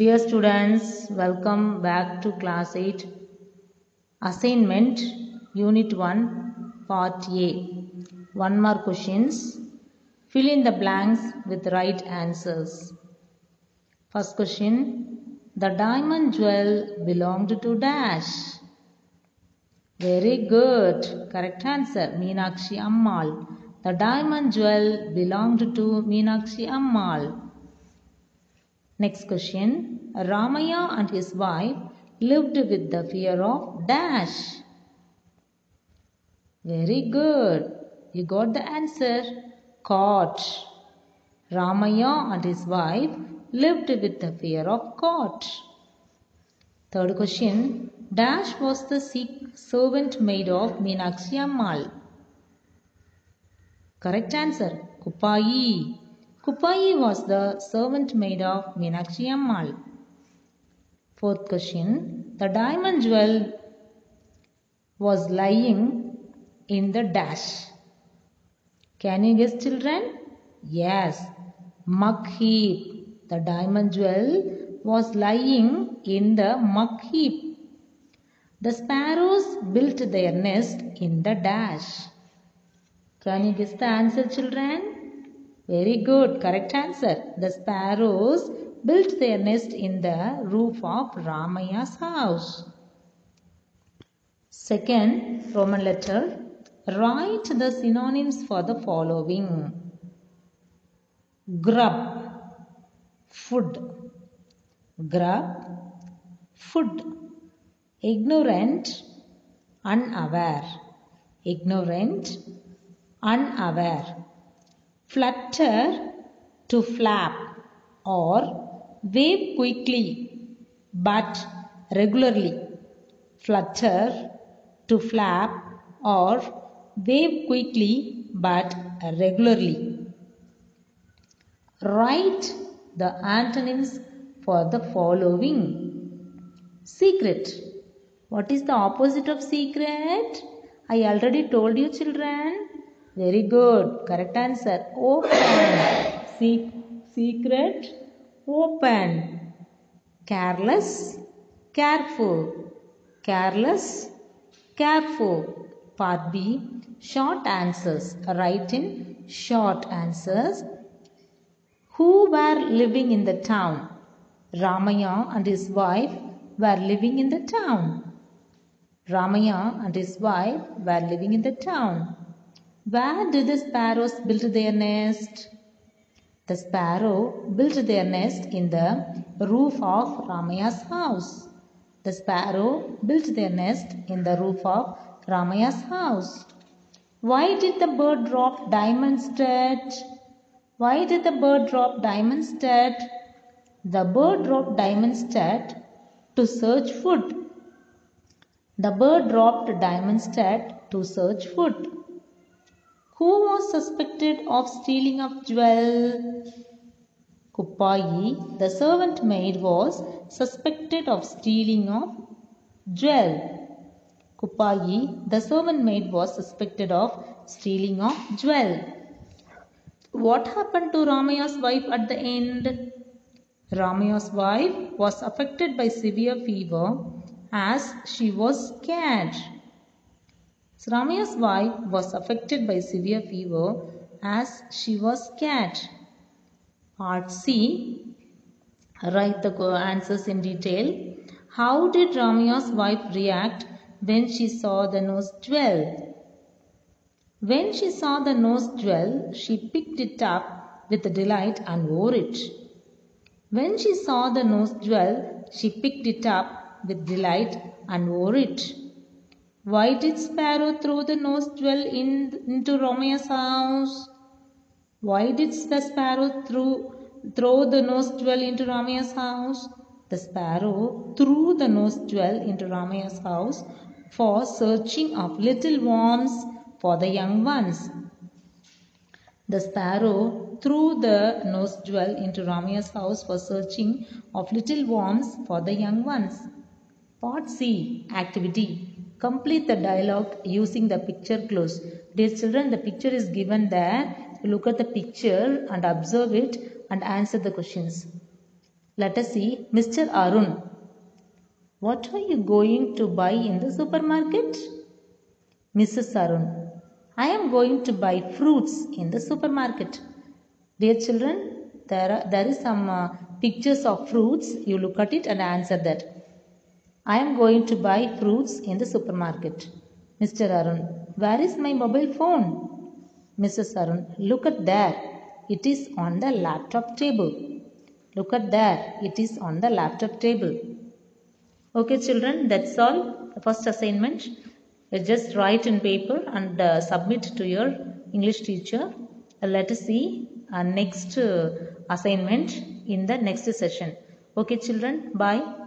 Dear students, welcome back to class 8. Assignment Unit 1 Part A. 1 mark questions. Fill in the blanks with right answers. First question. The diamond jewel belonged to dash. Very good. Correct answer. Meenakshi Ammal. The diamond jewel belonged to Meenakshi Ammal. Next question. Ramaya and his wife lived with the fear of dash. Very good. You got the answer. Caught. Ramaya and his wife lived with the fear of caught. Third question. Dash was the servant maid of Meenakshi Ammal. Correct answer. Kuppayi. Kuppayi was the servant maid of Meenakshi Ammal. Fourth question. The diamond jewel was lying in the dash. Can you guess, children? Yes. Muck heap. The diamond jewel was lying in the muck heap. The sparrows built their nest in the dash. Can you guess the answer, children? Very good. Correct answer. The sparrows built their nest in the roof of Ramaya's house. Second Roman letter. Write the synonyms for the following. Grub. Food. Grub. Food. Ignorant. Unaware. Ignorant. Unaware. Flutter, to flap or wave quickly but regularly. Flutter, to flap or wave quickly but regularly. Write the antonyms for the following. Secret. What is the opposite of secret? I already told you, children. Very good. Correct answer. Open. Secret. Open. Careless. Careful. Careless. Careful. Part B. Short answers. Write in short answers. Who were living in the town? Ramaya and his wife were living in the town. Ramaya and his wife were living in the town. Where did the sparrows build their nest? The sparrow built their nest in the roof of Ramaya's house. The sparrow built their nest in the roof of Ramaya's house. Why did the bird drop diamond stud? Why did the bird drop diamond stud? The bird dropped diamond stud to search food. The bird dropped diamond stud to search food. Who was suspected of stealing a jewel? Kuppayi, the servant maid, was suspected of stealing a jewel. Kuppayi, the servant maid, was suspected of stealing a jewel. What happened to Ramaya's wife at the end? Ramaya's wife was affected by severe fever as she was scared. Ramaya's wife was affected by severe fever as she was scared. Part C. Write the answers in detail. How did Ramaya's wife react when she saw the nose jewel? When she saw the nose jewel, she picked it up with delight and wore it. When she saw the nose jewel, she picked it up with delight and wore it. Why did sparrow throw the nose jewel into Ramaya's house? Why did the sparrow throw the nose jewel into Ramaya's house? The sparrow threw the nose jewel into Ramaya's house for searching of little worms for the young ones. The sparrow threw the nose jewel into Ramaya's house for searching of little worms for the young ones. Part C. Activity. Complete the dialogue using the picture clues. Dear children, the picture is given there. Look at the picture and observe it and answer the questions. Let us see Mr. Arun. What are you going to buy in the supermarket? Mrs. Arun. I am going to buy fruits in the supermarket. Dear children, there is some pictures of fruits. You look at it and answer that. I am going to buy fruits in the supermarket. Mr. Arun. Where is my mobile phone? Mrs. Arun. Look at there. It is on the laptop table. Look at there. It is on the laptop table. Okay children, that's all. The first assignment. Just write in paper and submit to your English teacher. Let us see our next assignment in the next session. Okay children, bye.